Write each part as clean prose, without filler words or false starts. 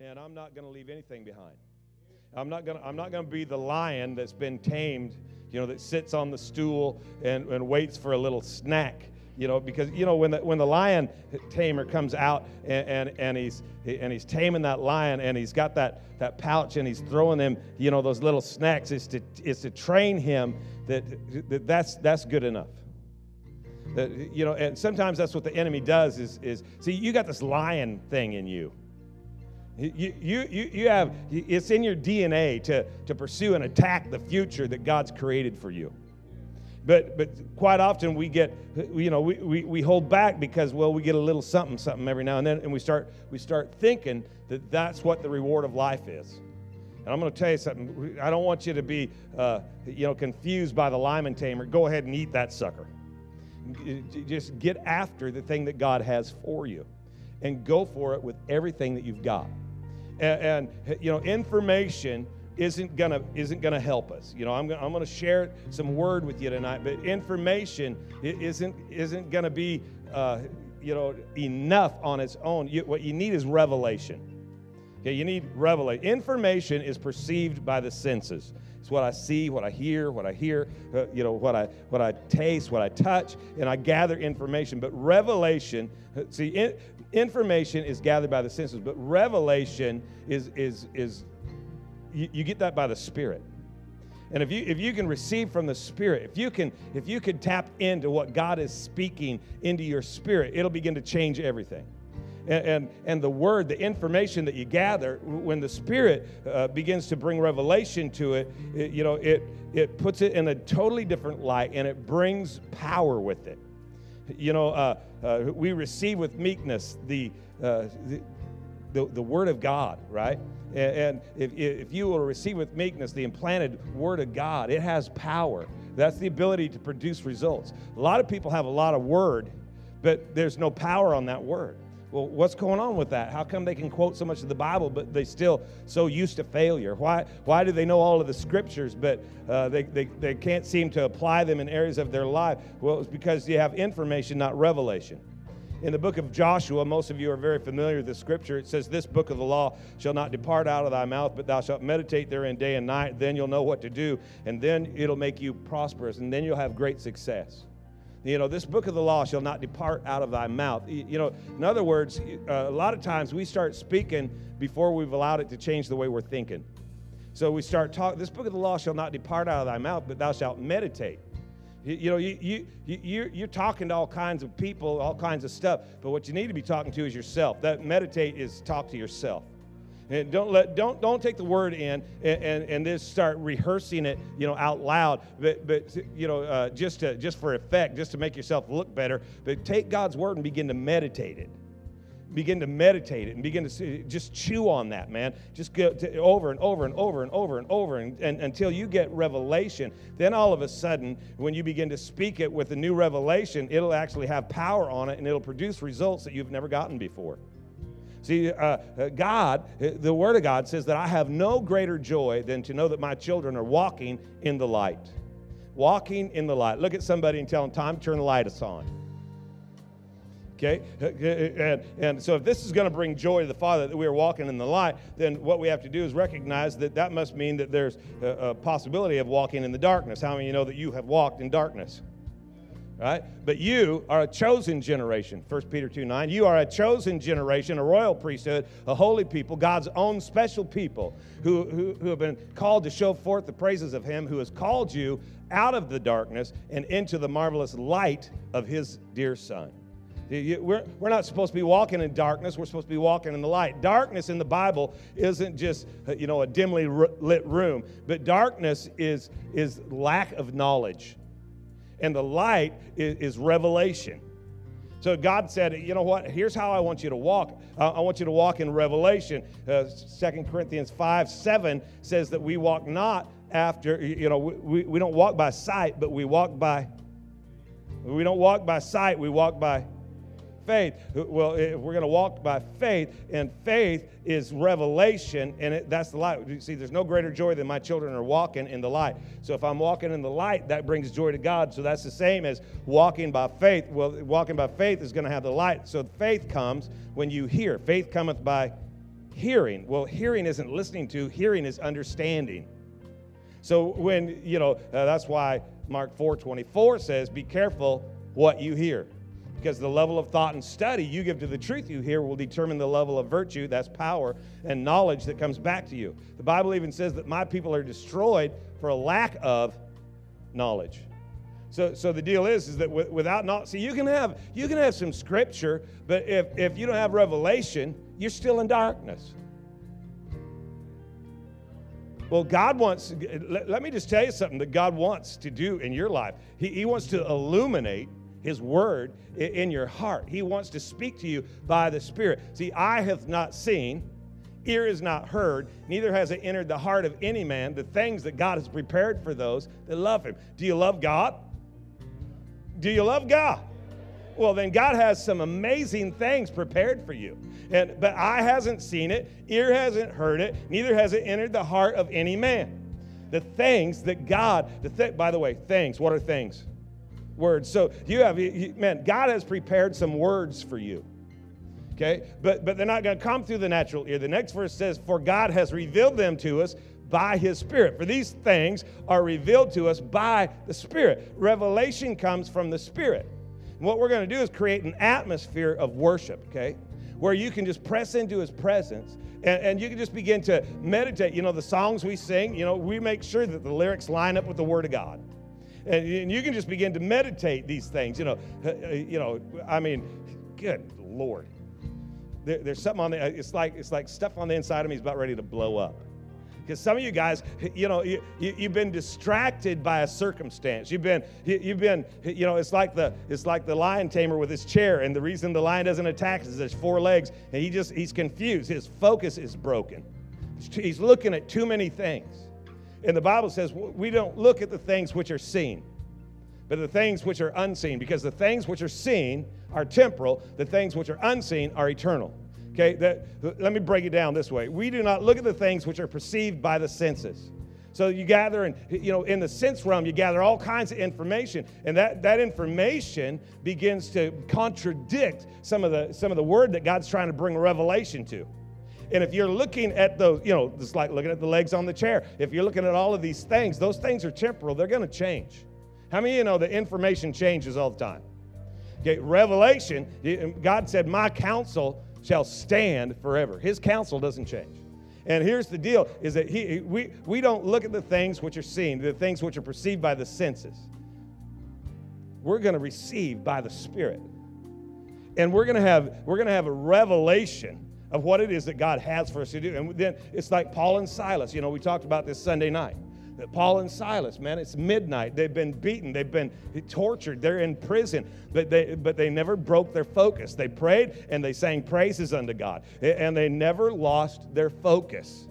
and I'm not going to leave anything behind. I'm not going to be the lion that's been tamed, you know, that sits on the stool and waits for a little snack, you know, because, you know, when the lion tamer comes out and he's taming that lion and he's got that pouch and he's throwing him, you know, those little snacks, is to train him that's good enough. You know, and sometimes that's what the enemy does is see, you got this lion thing in you. You have, it's in your DNA to pursue and attack the future that God's created for you. But quite often we get, you know, we hold back because, well, we get a little something every now and then, and we start thinking that that's what the reward of life is. And I'm going to tell you something. I don't want you to be, you know, confused by the lion tamer. Go ahead and eat that sucker. Just get after the thing that God has for you, and go for it with everything that you've got. And you know, information isn't gonna help us. You know, I'm gonna share some word with you tonight, but information isn't gonna be you know, enough on its own. What you need is revelation. Okay, you need revelation. Information is perceived by the senses. It's what I see, what I hear, you know, what I taste, what I touch, and I gather information. But revelation, see, information is gathered by the senses, but revelation is you get that by the Spirit. And if you can receive from the Spirit, if you can tap into what God is speaking into your spirit, it'll begin to change everything. And the word, the information that you gather, when the Spirit begins to bring revelation to it, you know, it puts it in a totally different light, and it brings power with it. You know, we receive with meekness the word of God, right? And if you will receive with meekness the implanted word of God, it has power. That's the ability to produce results. A lot of people have a lot of word, but there's no power on that word. Well, what's going on with that? How come they can quote so much of the Bible, but they still so used to failure? Why do they know all of the scriptures, but they can't seem to apply them in areas of their life? Well, it's because you have information, not revelation. In the book of Joshua, most of you are very familiar with the scripture. It says, "This book of the law shall not depart out of thy mouth, but thou shalt meditate therein day and night. Then you'll know what to do, and then it'll make you prosperous, and then you'll have great success." You know, this book of the law shall not depart out of thy mouth. You know, in other words, a lot of times we start speaking before we've allowed it to change the way we're thinking. So we start talking, "This book of the law shall not depart out of thy mouth, but thou shalt meditate." You know, you're talking to all kinds of people, all kinds of stuff, but what you need to be talking to is yourself. That meditate is talk to yourself. And don't take the word in and then start rehearsing it, you know, out loud. But you know, just for effect, just to make yourself look better. But take God's word and begin to meditate it. Begin to meditate it and begin to just chew on that, man. Just go over and over and over and over and over and until you get revelation. Then all of a sudden, when you begin to speak it with a new revelation, it'll actually have power on it and it'll produce results that you've never gotten before. See, God, the Word of God says that I have no greater joy than to know that my children are walking in the light. Walking in the light. Look at somebody and tell them, "Time, turn the light on." Okay? And so if this is going to bring joy to the Father that we are walking in the light, then what we have to do is recognize that must mean that there's a possibility of walking in the darkness. How many of you know that you have walked in darkness? Right? But you are a chosen generation, 1 Peter 2:9. You are a chosen generation, a royal priesthood, a holy people, God's own special people who have been called to show forth the praises of Him who has called you out of the darkness and into the marvelous light of His dear Son. We're not supposed to be walking in darkness. We're supposed to be walking in the light. Darkness in the Bible isn't just, you know, a dimly lit room, but darkness is lack of knowledge. And the light is revelation. So God said, you know what? Here's how I want you to walk. I want you to walk in revelation. 2 Corinthians 5:7 says that we walk not after, you know, we don't walk by sight, but we don't walk by sight, we walk by faith. Well, if we're going to walk by faith, and faith is revelation, and that's the light. You see, there's no greater joy than my children are walking in the light. So if I'm walking in the light, that brings joy to God. So that's the same as walking by faith. Well, walking by faith is going to have the light. So faith comes when you hear. Faith cometh by hearing. Well, hearing isn't listening to. Hearing is understanding. So when, that's why Mark 4:24 says, be careful what you hear. Because the level of thought and study you give to the truth you hear will determine the level of virtue, that's power, and knowledge that comes back to you. The Bible even says that my people are destroyed for a lack of knowledge. So the deal is that without knowledge, see, you can have some scripture, but if you don't have revelation, you're still in darkness. Well, God wants, let me just tell you something that God wants to do in your life. He wants to illuminate His word in your heart. He wants to speak to you by the Spirit. See, eye hath not seen, ear is not heard, neither has it entered the heart of any man, the things that God has prepared for those that love Him. Do you love God? Do you love God? Well, then God has some amazing things prepared for you. But eye hasn't seen it, ear hasn't heard it, neither has it entered the heart of any man. The things that God, by the way, things, what are things? Words. So God has prepared some words for you, okay? But they're not going to come through the natural ear. The next verse says, for God has revealed them to us by His Spirit. For these things are revealed to us by the Spirit. Revelation comes from the Spirit. And what we're going to do is create an atmosphere of worship, okay? Where you can just press into His presence and you can just begin to meditate. You know, the songs we sing, we make sure that the lyrics line up with the Word of God. And you can just begin to meditate these things, good Lord. There's something on there. It's like stuff on the inside of me is about ready to blow up. Because some of you guys, you've been distracted by a circumstance. You've been, it's like the lion tamer with his chair. And the reason the lion doesn't attack is there's four legs. And he's confused. His focus is broken. He's looking at too many things. And the Bible says we don't look at the things which are seen, but the things which are unseen, because the things which are seen are temporal, the things which are unseen are eternal. Okay, let me break it down this way. We do not look at the things which are perceived by the senses. So you gather, and in the sense realm, you gather all kinds of information, and that information begins to contradict some of the word that God's trying to bring revelation to. And if you're looking at those, it's like looking at the legs on the chair. If you're looking at all of these things, those things are temporal. They're going to change. How many of you know that information changes all the time? Okay, Revelation, God said, my counsel shall stand forever. His counsel doesn't change. And here's the deal, is that we don't look at the things which are seen, the things which are perceived by the senses. We're going to receive by the Spirit. And we're going to have a revelation of what it is that God has for us to do. And then it's like Paul and Silas. We talked about this Sunday night. That Paul and Silas, man, it's midnight. They've been beaten. They've been tortured. They're in prison. But they never broke their focus. They prayed and they sang praises unto God. And they never lost their focus.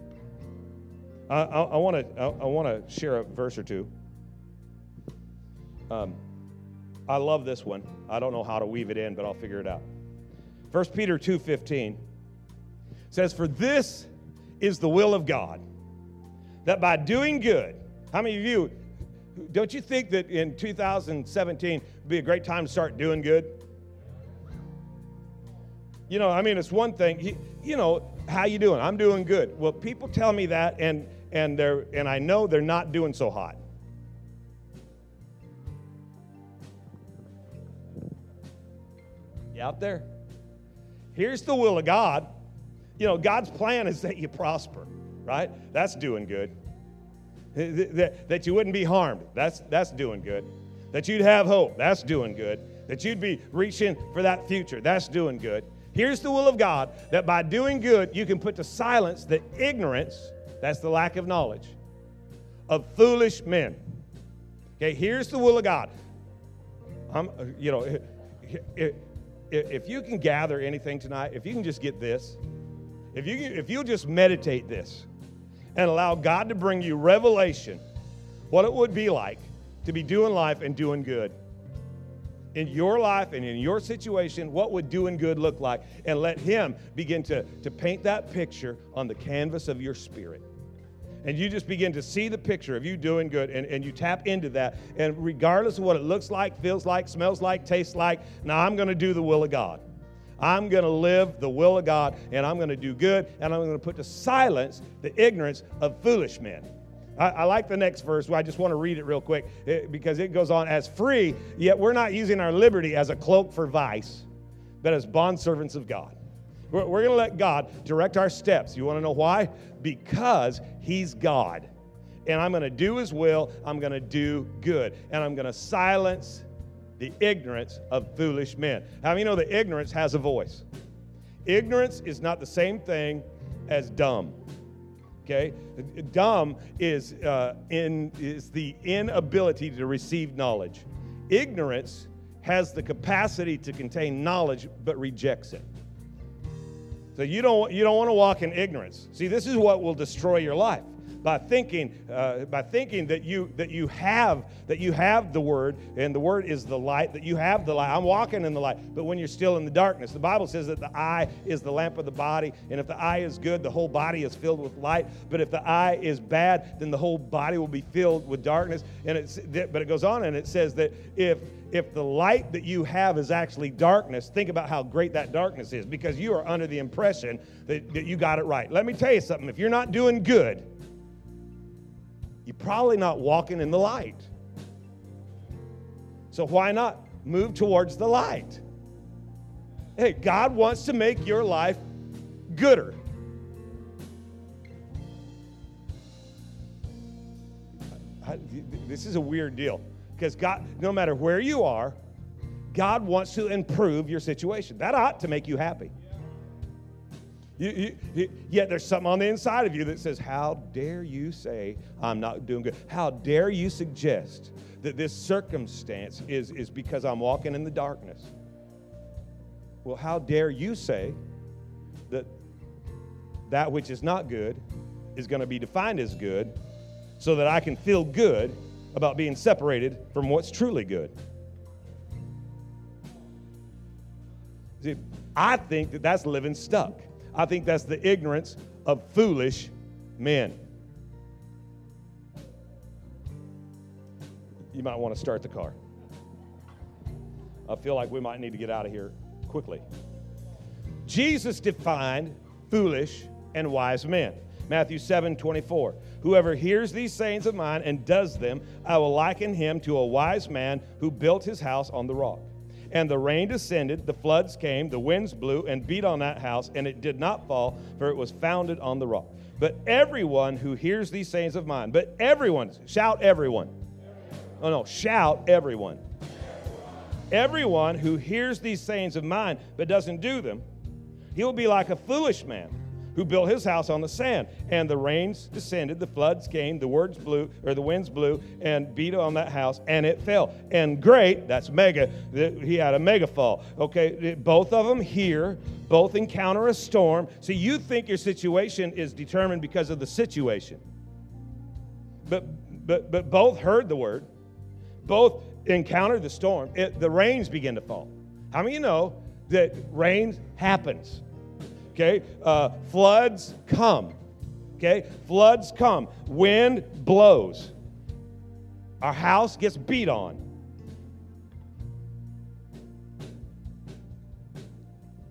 I want to share a verse or two. I love this one. I don't know how to weave it in, but I'll figure it out. 1 Peter 2:15. Says, for this is the will of God, that by doing good, how many of you, don't you think that in 2017 would be a great time to start doing good? It's one thing, how you doing? I'm doing good. Well, people tell me that, and I know they're not doing so hot. You out there? Here's the will of God. God's plan is that you prosper, right? That's doing good. That you wouldn't be harmed. That's doing good. That you'd have hope. That's doing good. That you'd be reaching for that future. That's doing good. Here's the will of God, that by doing good, you can put to silence the ignorance, that's the lack of knowledge, of foolish men. Okay, here's the will of God. If you can gather anything tonight, if you can just get this, if you'll just meditate this and allow God to bring you revelation, what it would be like to be doing life and doing good. In your life and in your situation, what would doing good look like? And let Him begin to paint that picture on the canvas of your spirit. And you just begin to see the picture of you doing good, and you tap into that. And regardless of what it looks like, feels like, smells like, tastes like, now I'm going to do the will of God. I'm going to live the will of God, and I'm going to do good, and I'm going to put to silence the ignorance of foolish men. I like the next verse. I just want to read it real quick because it goes on. As free, yet we're not using our liberty as a cloak for vice, but as bondservants of God. We're going to let God direct our steps. You want to know why? Because He's God. And I'm going to do His will. I'm going to do good. And I'm going to silence the ignorance of foolish men. How many know that ignorance has a voice? Ignorance is not the same thing as dumb. Okay? Dumb is the inability to receive knowledge. Ignorance has the capacity to contain knowledge but rejects it. So you don't want to walk in ignorance. See, this is what will destroy your life. By thinking that you have the Word, and the Word is the light, that you have the light. I'm walking in the light, but when you're still in the darkness, the Bible says that the eye is the lamp of the body, and if the eye is good, the whole body is filled with light. But if the eye is bad, then the whole body will be filled with darkness. But it goes on and it says that if the light that you have is actually darkness, think about how great that darkness is, because you are under the impression that you got it right. Let me tell you something. If you're not doing good, you're probably not walking in the light. So why not move towards the light? Hey, God wants to make your life gooder. This is a weird deal. Because God, no matter where you are, God wants to improve your situation. That ought to make you happy. Yet there's something on the inside of you that says, how dare you say I'm not doing good? How dare you suggest that this circumstance is because I'm walking in the darkness? Well, how dare you say that which is not good is going to be defined as good so that I can feel good about being separated from what's truly good? See, I think that's living stuck. I think that's the ignorance of foolish men. You might want to start the car. I feel like we might need to get out of here quickly. Jesus defined foolish and wise men. Matthew 7:24. Whoever hears these sayings of mine and does them, I will liken him to a wise man who built his house on the rock. And the rain descended, the floods came, the winds blew and beat on that house, and it did not fall, for it was founded on the rock. But everyone who hears these sayings of mine, everyone who hears these sayings of mine but doesn't do them, he will be like a foolish man who built his house on the sand. And the rains descended, the floods came, the winds blew and beat on that house, and it fell. And great, that's mega, he had a mega fall. Okay, both of them here, both encounter a storm. See, you think your situation is determined because of the situation. But both heard the word, both encountered the storm. The rains begin to fall. How many of you know that rain happens? Okay, floods come. Okay, floods come. Wind blows. Our house gets beat on.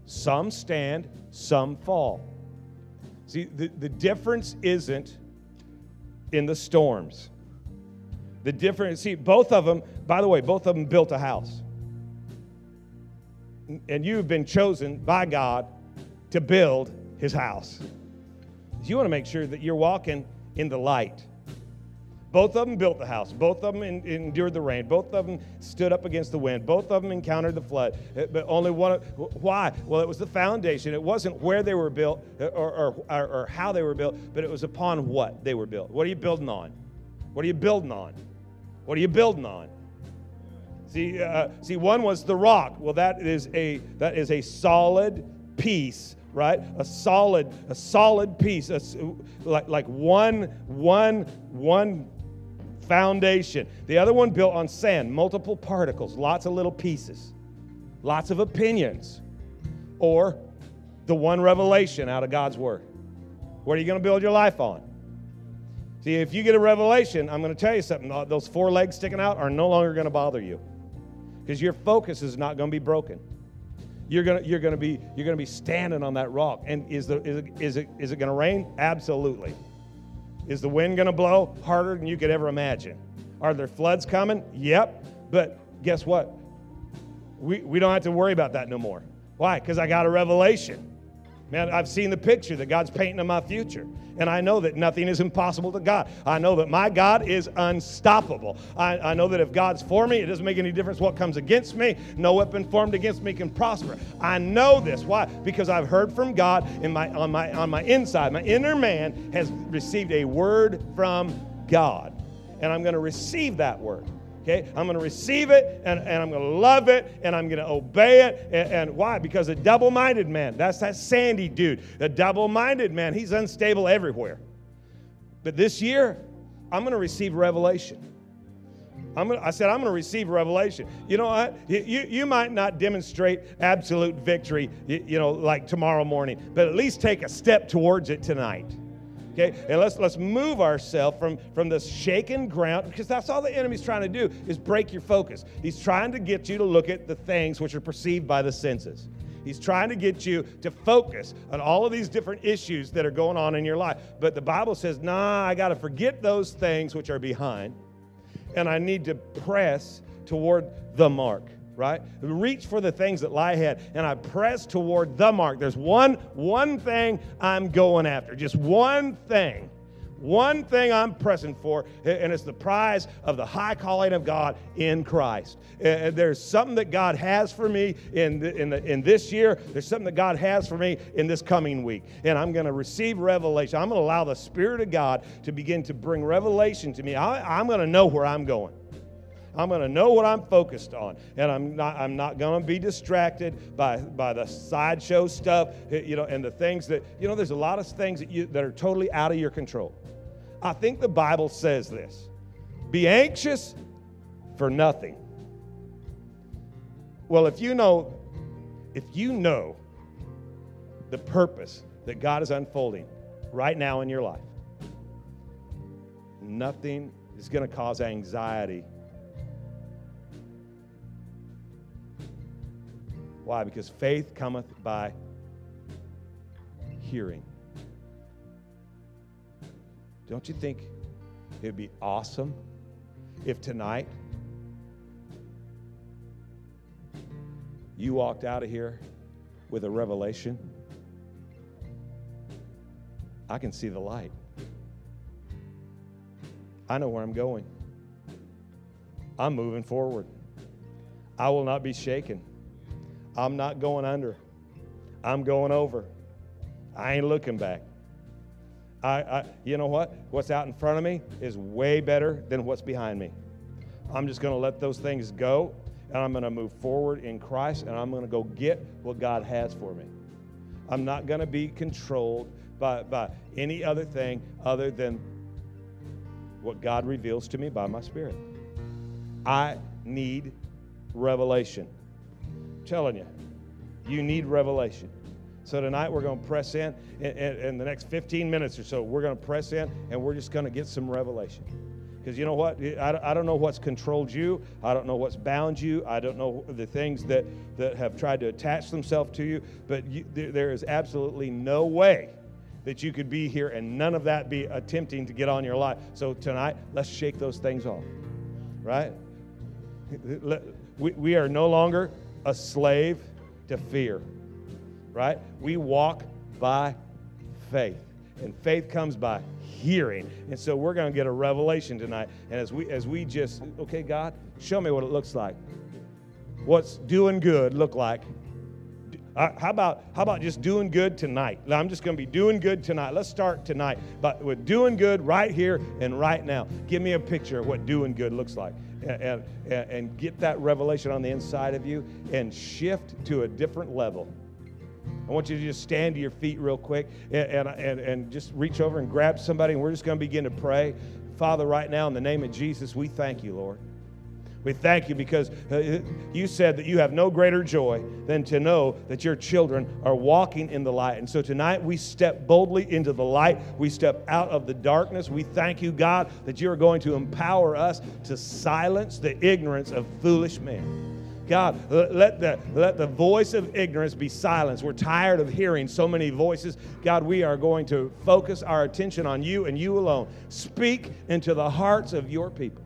Some stand, some fall. See, the difference isn't in the storms. The difference, see, both of them, by the way, both of them built a house. And you've been chosen by God to build his house. You want to make sure that you're walking in the light. Both of them built the house. Both of them endured the rain. Both of them stood up against the wind. Both of them encountered the flood. But only one. Why? Well, it was the foundation. It wasn't where they were built or how they were built, but it was upon what they were built. What are you building on? What are you building on? What are you building on? See, one was the rock. Well, that is a solid piece. Right? A solid piece, like one foundation. The other one built on sand, multiple particles, lots of little pieces, lots of opinions, or the one revelation out of God's Word. What are you going to build your life on? See, if you get a revelation, I'm going to tell you something. Those four legs sticking out are no longer going to bother you because your focus is not going to be broken. You're gonna be standing on that rock. And is it gonna rain? Absolutely. Is the wind gonna blow harder than you could ever imagine? Are there floods coming? Yep. But guess what? We don't have to worry about that no more. Why? Because I got a revelation. Man, I've seen the picture that God's painting of my future. And I know that nothing is impossible to God. I know that my God is unstoppable. I know that if God's for me, it doesn't make any difference what comes against me. No weapon formed against me can prosper. I know this. Why? Because I've heard from God, and on my inside, my inner man has received a word from God. And I'm going to receive that word. Okay, I'm going to receive it, and I'm going to love it, and I'm going to obey it. And why? Because a double-minded man, that's that Sandy dude, a double-minded man, he's unstable everywhere. But this year, I'm going to receive revelation. I said, I'm going to receive revelation. You know what? You might not demonstrate absolute victory, like tomorrow morning, but at least take a step towards it tonight. Okay, and let's move ourselves from this shaken ground, because that's all the enemy's trying to do is break your focus. He's trying to get you to look at the things which are perceived by the senses. He's trying to get you to focus on all of these different issues that are going on in your life. But the Bible says, nah, I got to forget those things which are behind, and I need to press toward the mark. Right? Reach for the things that lie ahead, and I press toward the mark. There's one thing I'm going after, just one thing I'm pressing for, and it's the prize of the high calling of God in Christ. And there's something that God has for me in this year. There's something that God has for me in this coming week, and I'm going to receive revelation. I'm going to allow the Spirit of God to begin to bring revelation to me. I'm going to know where I'm going. I'm going to know what I'm focused on, and I'm not going to be distracted by the sideshow stuff, and the things that, there's a lot of things that are totally out of your control. I think the Bible says this: be anxious for nothing. Well, if you know the purpose that God is unfolding right now in your life, nothing is going to cause anxiety. Why? Because faith cometh by hearing. Don't you think it would be awesome if tonight you walked out of here with a revelation? I can see the light. I know where I'm going. I'm moving forward. I will not be shaken. I'm not going under. I'm going over. I ain't looking back. You know what? What's out in front of me is way better than what's behind me. I'm just going to let those things go, and I'm going to move forward in Christ, and I'm going to go get what God has for me. I'm not going to be controlled by any other thing other than what God reveals to me by my Spirit. I need revelation. Telling you need revelation. So tonight we're going to press in, in the next 15 minutes or so, we're going to press in, and we're just going to get some revelation. Because you know what? I don't know what's controlled you. I don't know what's bound you. I don't know the things that have tried to attach themselves to you. But there is absolutely no way that you could be here and none of that be attempting to get on your life. So tonight, let's shake those things off. Right? We are no longer a slave to fear, right? We walk by faith, and faith comes by hearing. And so we're going to get a revelation tonight. And as we just, okay, God, show me what it looks like. What's doing good look like? How about just doing good tonight? I'm just going to be doing good tonight. Let's start tonight, but with doing good right here and right now. Give me a picture of what doing good looks like, and get that revelation on the inside of you and shift to a different level. I want you to just stand to your feet real quick and just reach over and grab somebody, and we're just going to begin to pray. Father, right now in the name of Jesus, we thank you, Lord. We thank you because you said that you have no greater joy than to know that your children are walking in the light. And so tonight we step boldly into the light. We step out of the darkness. We thank you, God, that you are going to empower us to silence the ignorance of foolish men. God, let the voice of ignorance be silenced. We're tired of hearing so many voices. God, we are going to focus our attention on you and you alone. Speak into the hearts of your people.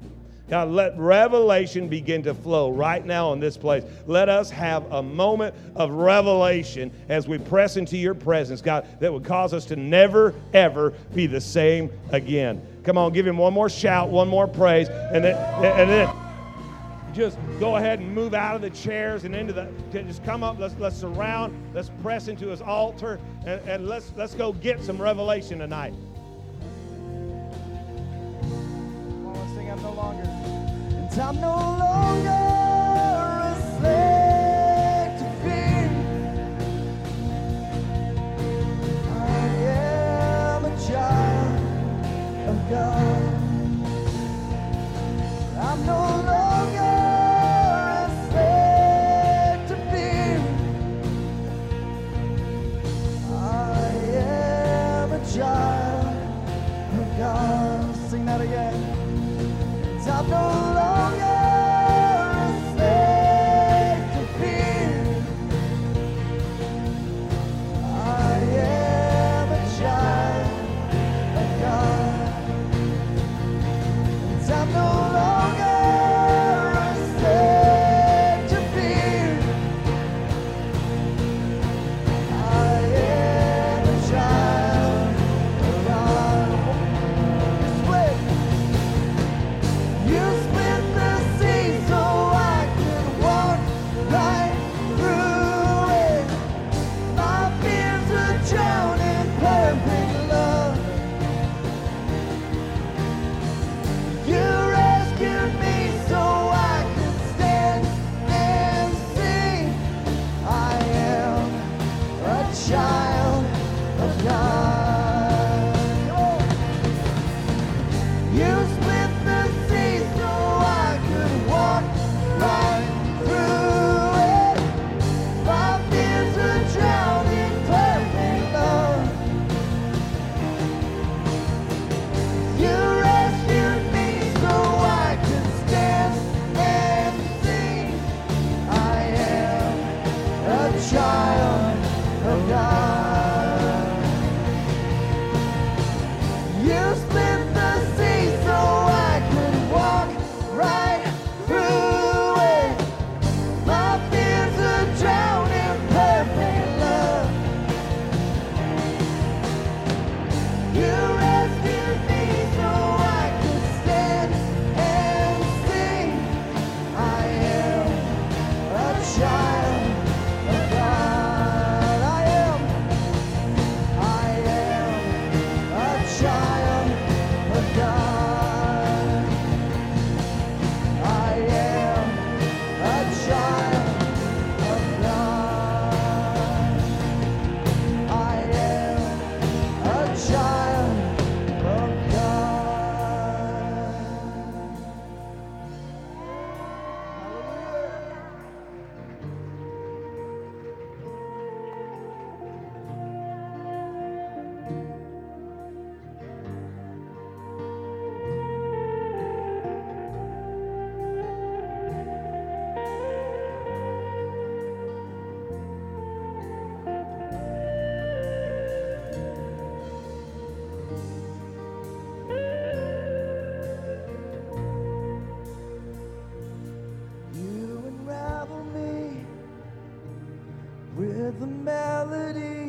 God, let revelation begin to flow right now in this place. Let us have a moment of revelation as we press into your presence, God, that would cause us to never, ever be the same again. Come on, give him one more shout, one more praise, and then just go ahead and move out of the chairs and into the, just come up, let's surround, let's press into his altar, and let's go get some revelation tonight. I'm no longer, and I'm no longer a slave to fear. I am a child of God. I'm no longer a slave to fear. I am a child of God. Sing that again. I'm no longer a slave to fear. I am a child of God. And I'm no longer a slave to fear. I am a child of God. You split the sea so I could walk right through it. My fears were drowned in perfect love. You rescued me so I could stand and sing. I am a child of God. You split the sea so I could walk right through it. My fears were drowned in perfect love. You rescued me so I could stand and sing. I am a child of God. You split the sea so I could walk right through it. My fears are drowned in perfect love. You rescued me so I could stand and sing. I am a child of God. I am a child of God. I am a child of God. I am a child of God. You unravel me with a melody.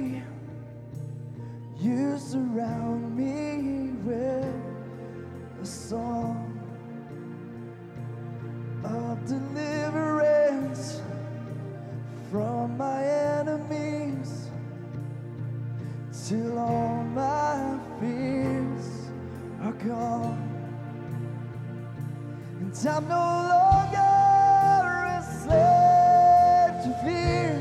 You surround me with a song of deliverance from my enemies, till all my fears are gone. And I'm no longer a slave to fear.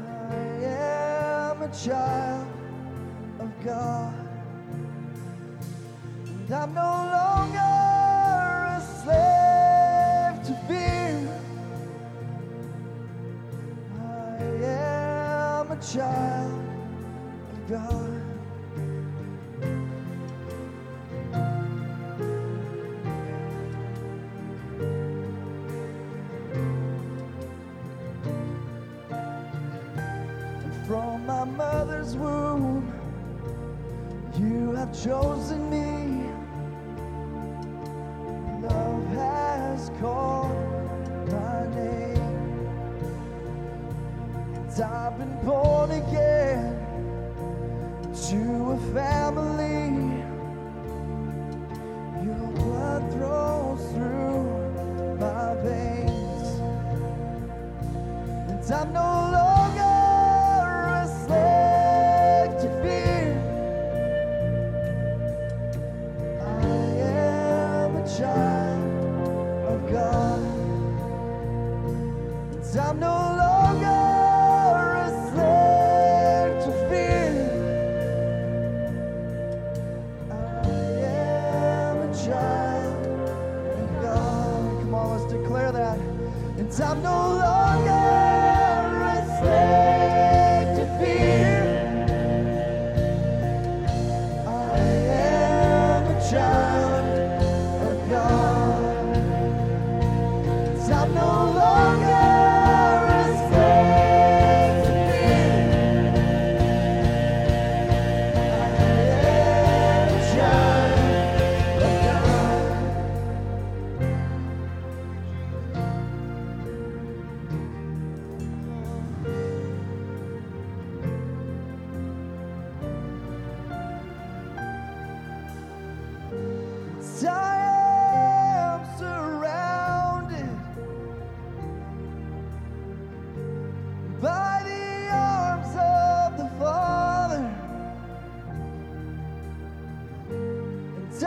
I am a child of God. And I'm no longer a slave to fear. I am a child of God. womb, you have chosen me. Love has called my name, and I've been born again to a family. Your blood flows through my veins, and I'm no longer a slave to fear. I am a child of God, and I'm no longer a slave to fear. I am a child of God. Come on, let's declare that. And I'm no longer slave to fear. I am a child of God. I'm no longer a slave to fear. I am a child of God. I am surrounded by the arms of the Father, and I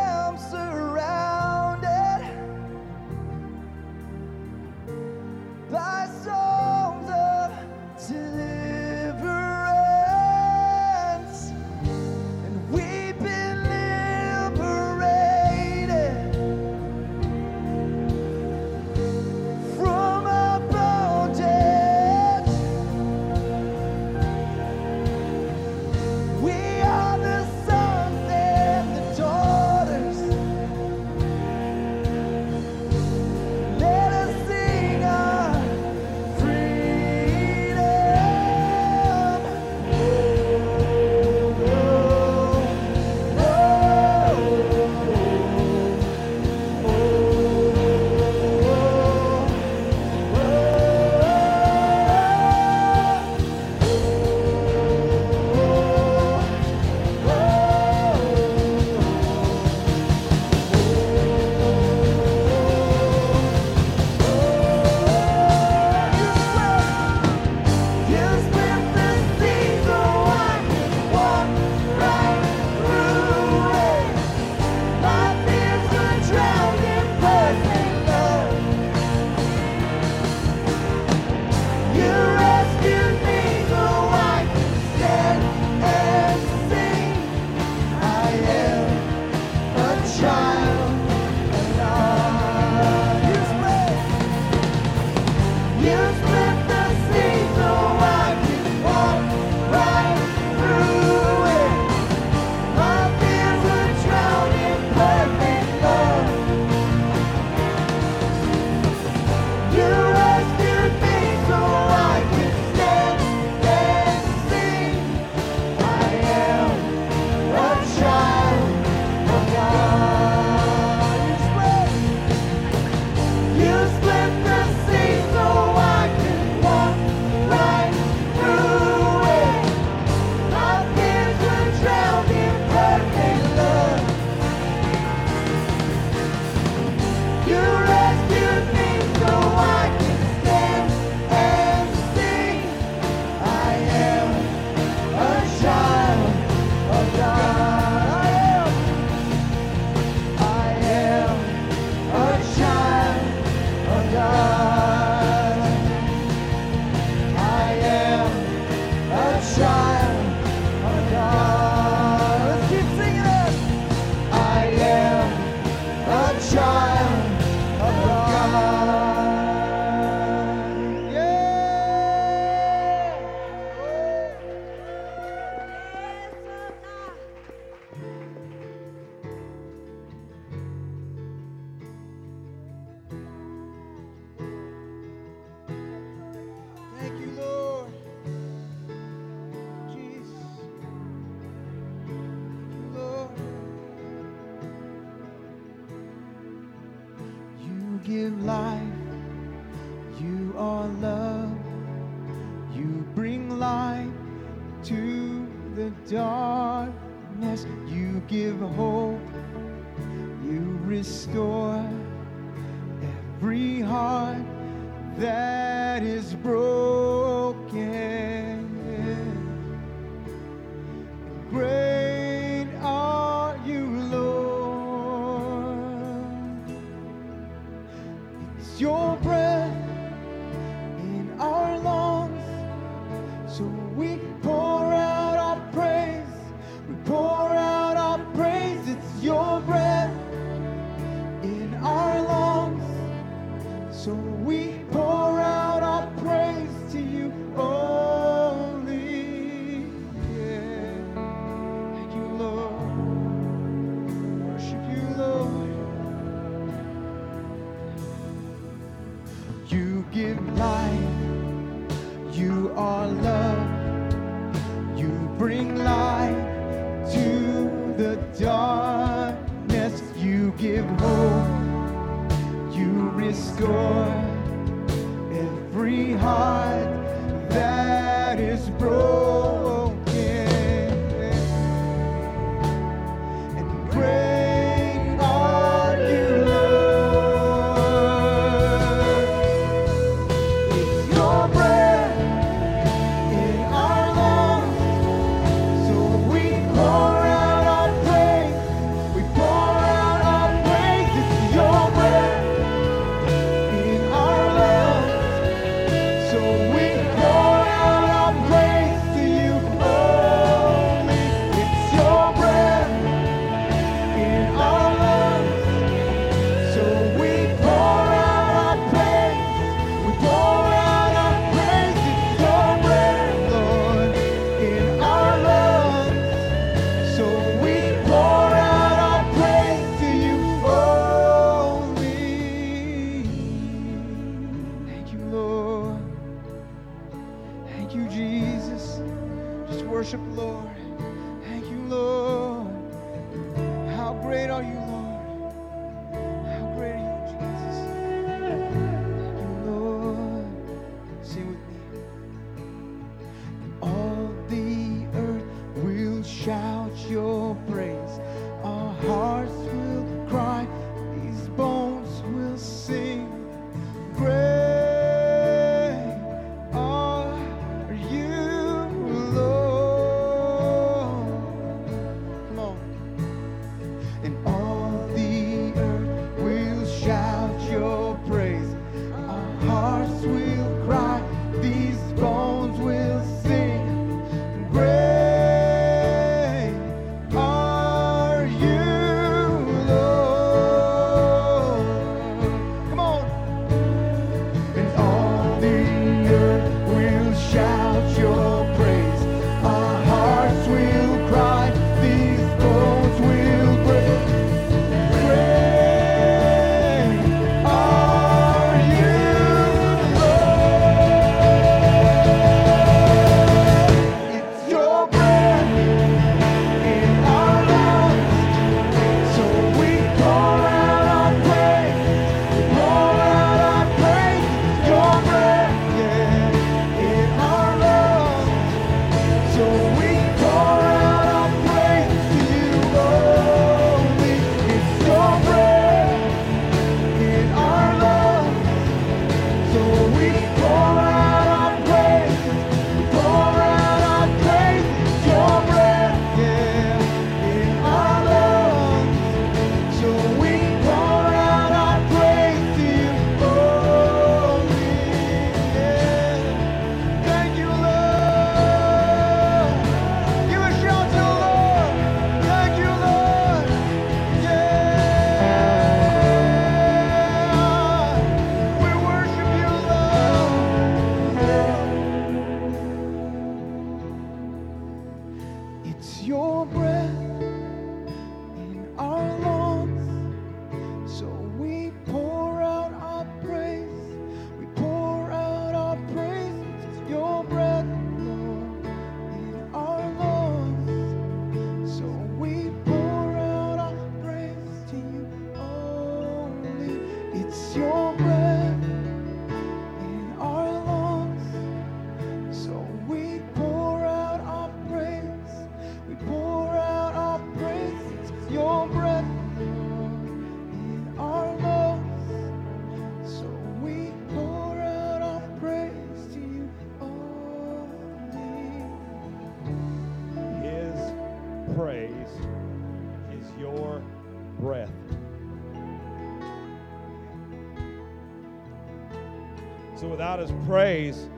am surrounded by songs of deliverance, and we've been liberated from our bondage. We are the sons and the daughters. Let us sing our freedom. You split the sea so I could walk right through it. My fears were drowned in perfect love. You rescued me so I could stand and sing. I am a child of God. You split the sea so I could walk right through it. My fears were drowned in perfect love. You rescued me so I could stand and sing. I am a child of God. You split the sea so I could walk right through it. My fears were drowned in perfect love. You rescued me so I could stand and sing. I am a child of God. I am a child of God. I am a child of God. Let's keep singing it. I am a child of God. Yeah. Thank you, Lord. give life. You are love. You bring light to the darkness. You give hope. You restore every heart that is broken. Great are you, Lord. It's your breath in our lungs, so we pour out our praise. We pour out our praise. It's your breath in our lungs, so we pour out our praise to you, oh. You give life, you are love, you bring light to the darkness, you give hope, you restore every heart that is broken, and great. It's your praise is your breath. So without his praise,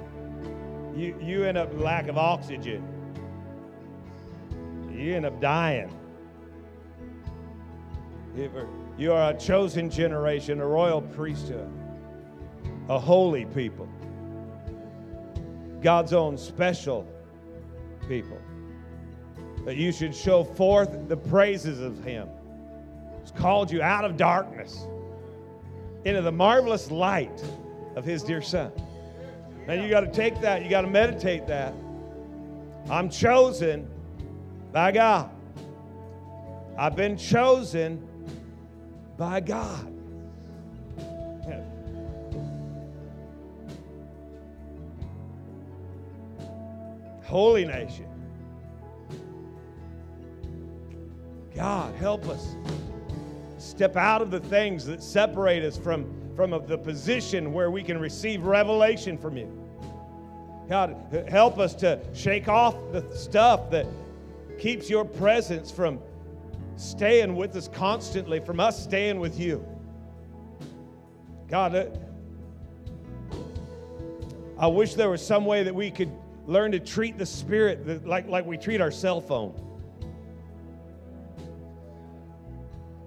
you end up lack of oxygen. You end up dying. You are a chosen generation, a royal priesthood, a holy people, God's own special people, that you should show forth the praises of him who's called you out of darkness into the marvelous light of his dear son. Now you got to take that, you got to meditate that. I'm chosen by God. I've been chosen by God. Yeah. Holy nation. God, help us step out of the things that separate us from the position where we can receive revelation from you. God, help us to shake off the stuff that keeps your presence from staying with us constantly, from us staying with you. God, I wish there was some way that we could learn to treat the Spirit like we treat our cell phone.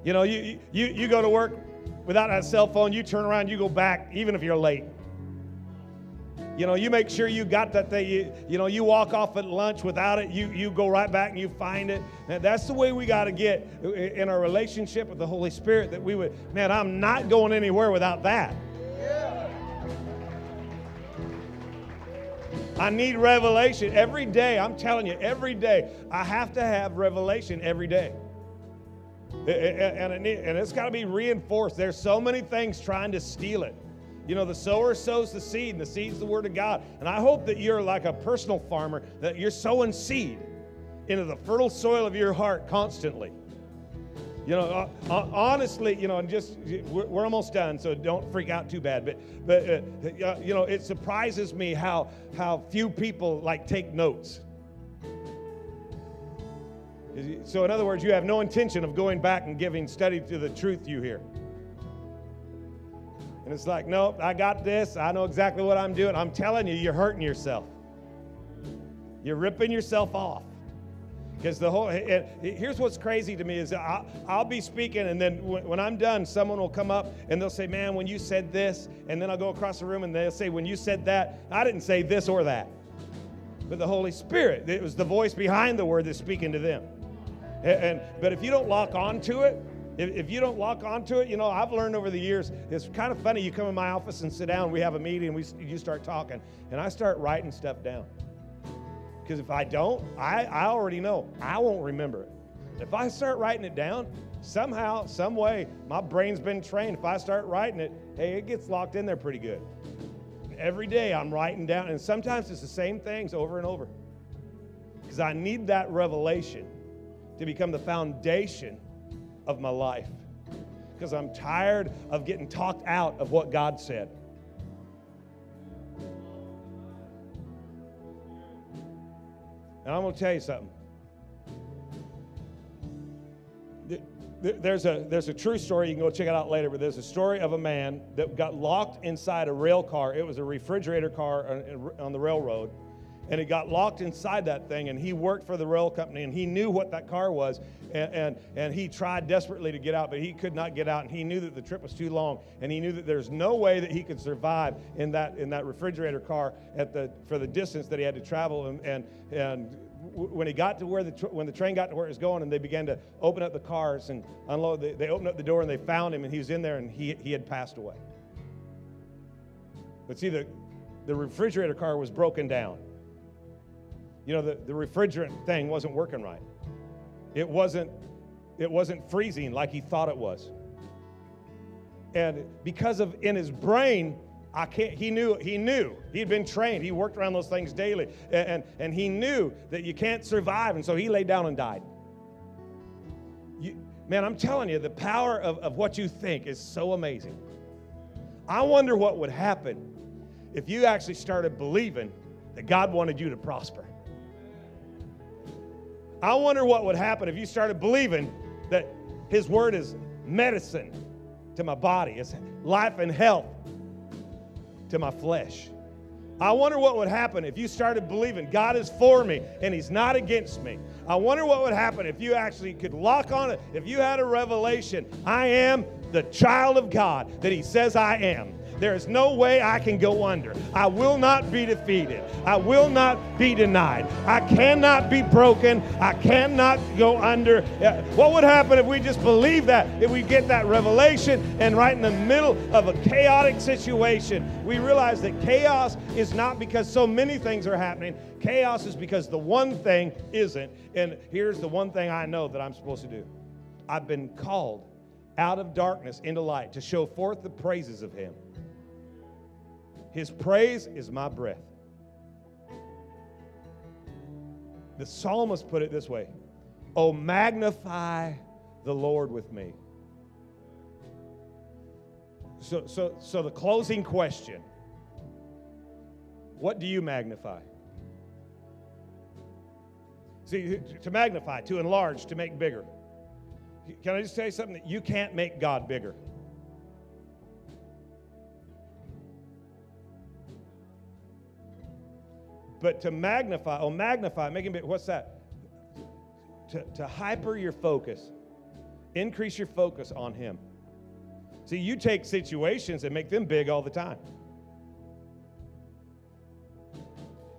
You know, you go to work without that cell phone, you turn around, you go back, even if you're late. You know, you make sure you got that thing. You know, you walk off at lunch without it. You go right back and you find it. And that's the way we got to get in our relationship with the Holy Spirit, that we would, man, I'm not going anywhere without that. Yeah. I need revelation every day. I'm telling you, every day. I have to have revelation every day. And it's got to be reinforced. There's so many things trying to steal it. You know, the sower sows the seed, and the seed's the Word of God. And I hope that you're like a personal farmer, that you're sowing seed into the fertile soil of your heart constantly. You know, honestly, you know, and just, we're almost done, so don't freak out too bad. But you know, it surprises me how few people, like, take notes. So in other words, you have no intention of going back and giving study to the truth you hear. And it's like, nope, I got this. I know exactly what I'm doing. I'm telling you, you're hurting yourself. You're ripping yourself off. Because here's what's crazy to me is I'll be speaking, and then when I'm done, someone will come up and they'll say, man, when you said this, and then I'll go across the room and they'll say, when you said that, I didn't say this or that. But the Holy Spirit, it was the voice behind the word that's speaking to them. But if you don't lock on to it, if you don't lock on to it, you know, I've learned over the years, it's kind of funny. You come in my office and sit down, we have a meeting, you start talking, and I start writing stuff down. Because if I don't, I already know. I won't remember it. If I start writing it down, somehow, some way, my brain's been trained. If I start writing it, hey, it gets locked in there pretty good. Every day I'm writing down, and sometimes it's the same things over and over. Because I need that revelation to become the foundation of my life. Because I'm tired of getting talked out of what God said. And I'm going to tell you something. There's a true story, you can go check it out later, but there's a story of a man that got locked inside a rail car. It was a refrigerator car on the railroad, and he got locked inside that thing, and he worked for the rail company, and he knew what that car was, and he tried desperately to get out, but he could not get out, and he knew that the trip was too long, and he knew that there's no way that he could survive in that refrigerator car for the distance that he had to travel, and when he got to when the train got to where it was going, and they began to open up the cars and unload, they opened up the door and they found him, and he was in there, and he had passed away. But see, the refrigerator car was broken down. You know, the refrigerant thing wasn't working right. It wasn't freezing like he thought it was. And because of in his brain, he knew. He'd been trained. He worked around those things daily. And he knew that you can't survive. And so he laid down and died. Man, I'm telling you, the power of what you think is so amazing. I wonder what would happen if you actually started believing that God wanted you to prosper. I wonder what would happen if you started believing that his word is medicine to my body. It's life and health to my flesh. I wonder what would happen if you started believing God is for me and he's not against me. I wonder what would happen if you actually could lock on it, if you had a revelation, I am the child of God that he says I am. There is no way I can go under. I will not be defeated. I will not be denied. I cannot be broken. I cannot go under. What would happen if we just believe that, if we get that revelation, and right in the middle of a chaotic situation, we realize that chaos is not because so many things are happening. Chaos is because the one thing isn't. And here's the one thing I know that I'm supposed to do. I've been called out of darkness into light to show forth the praises of him. His praise is my breath. The psalmist put it this way, "Oh, magnify the Lord with me." So the closing question, what do you magnify? See, to magnify, to enlarge, to make bigger. Can I just tell you something? That you can't make God bigger. But to magnify, oh, magnify, make him big, what's that? To hyper your focus, increase your focus on him. See, you take situations and make them big all the time.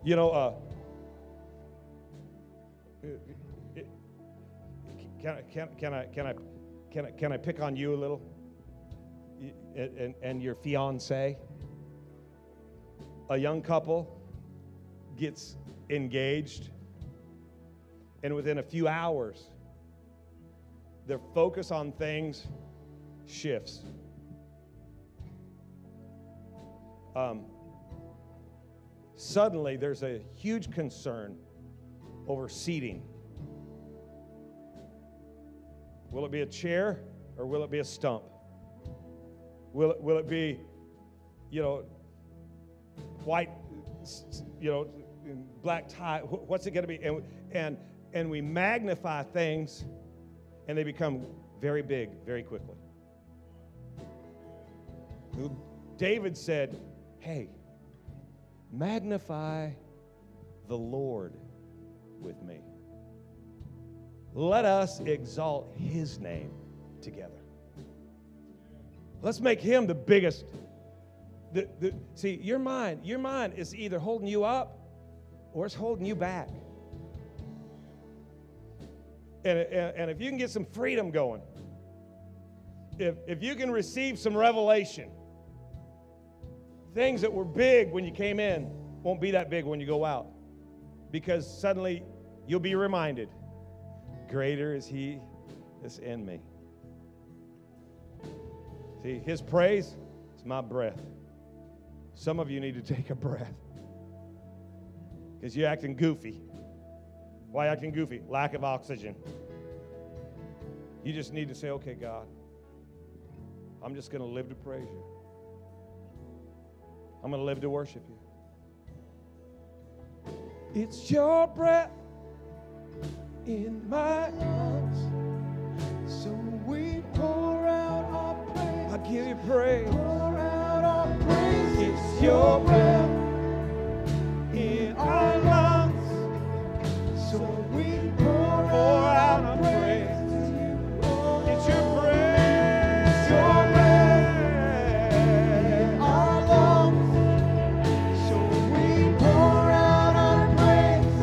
You know, can I pick on you a little? And your fiance, a young couple, gets engaged, and within a few hours their focus on things shifts. Suddenly there's a huge concern over seating. Will it be a chair or will it be a stump? Will it be, you know, white, you know, black tie, what's it going to be? And we magnify things, and they become very big very quickly. David said, hey, magnify the Lord with me. Let us exalt his name together. Let's make him the biggest. See, your mind is either holding you up or it's holding you back. And if you can get some freedom going, if you can receive some revelation, things that were big when you came in won't be that big when you go out, because suddenly you'll be reminded, greater is he that's in me. See, his praise is my breath. Some of you need to take a breath because you're acting goofy. Why acting goofy? Lack of oxygen. You just need to say, okay, God, I'm just going to live to praise you. I'm going to live to worship you. It's your breath in my lungs, so we pour out our praise. I give you praise. Pour out our praise. It's your breath in our lungs, so we pour out our praise to you. It's your breath in our lungs, so we pour out our praise.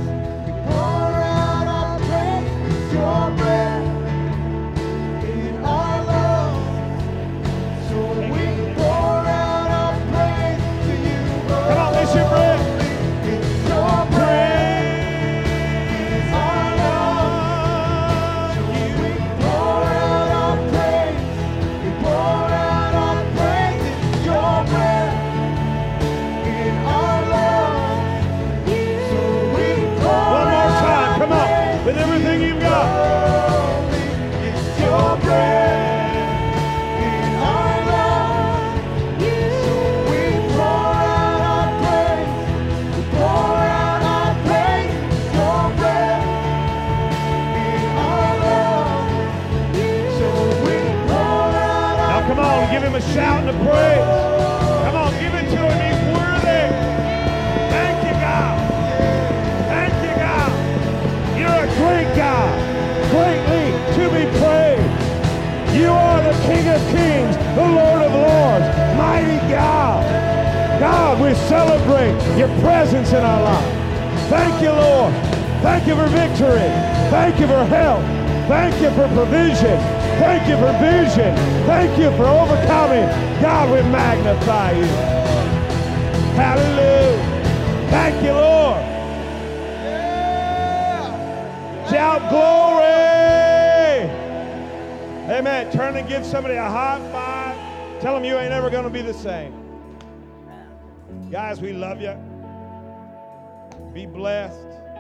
We pour out our praise. It's your breath in our lungs, so we pour out. It's your breath. It's your breath. It's our love. give him a shout and a praise. Come on, give it to him. He's worthy. Thank you, God. Thank you, God. You're a great God, greatly to be praised. You are the King of kings, the Lord of lords, mighty God. God, we celebrate your presence in our life. Thank you, Lord. Thank you for victory. Thank you for help. Thank you for provision. Thank you for vision. Thank you for overcoming. God, we magnify you. Hallelujah. Thank you, Lord. Yeah. Shout glory. Amen. Turn and give somebody a high five. Tell them you ain't ever going to be the same. Guys, we love you. Be blessed.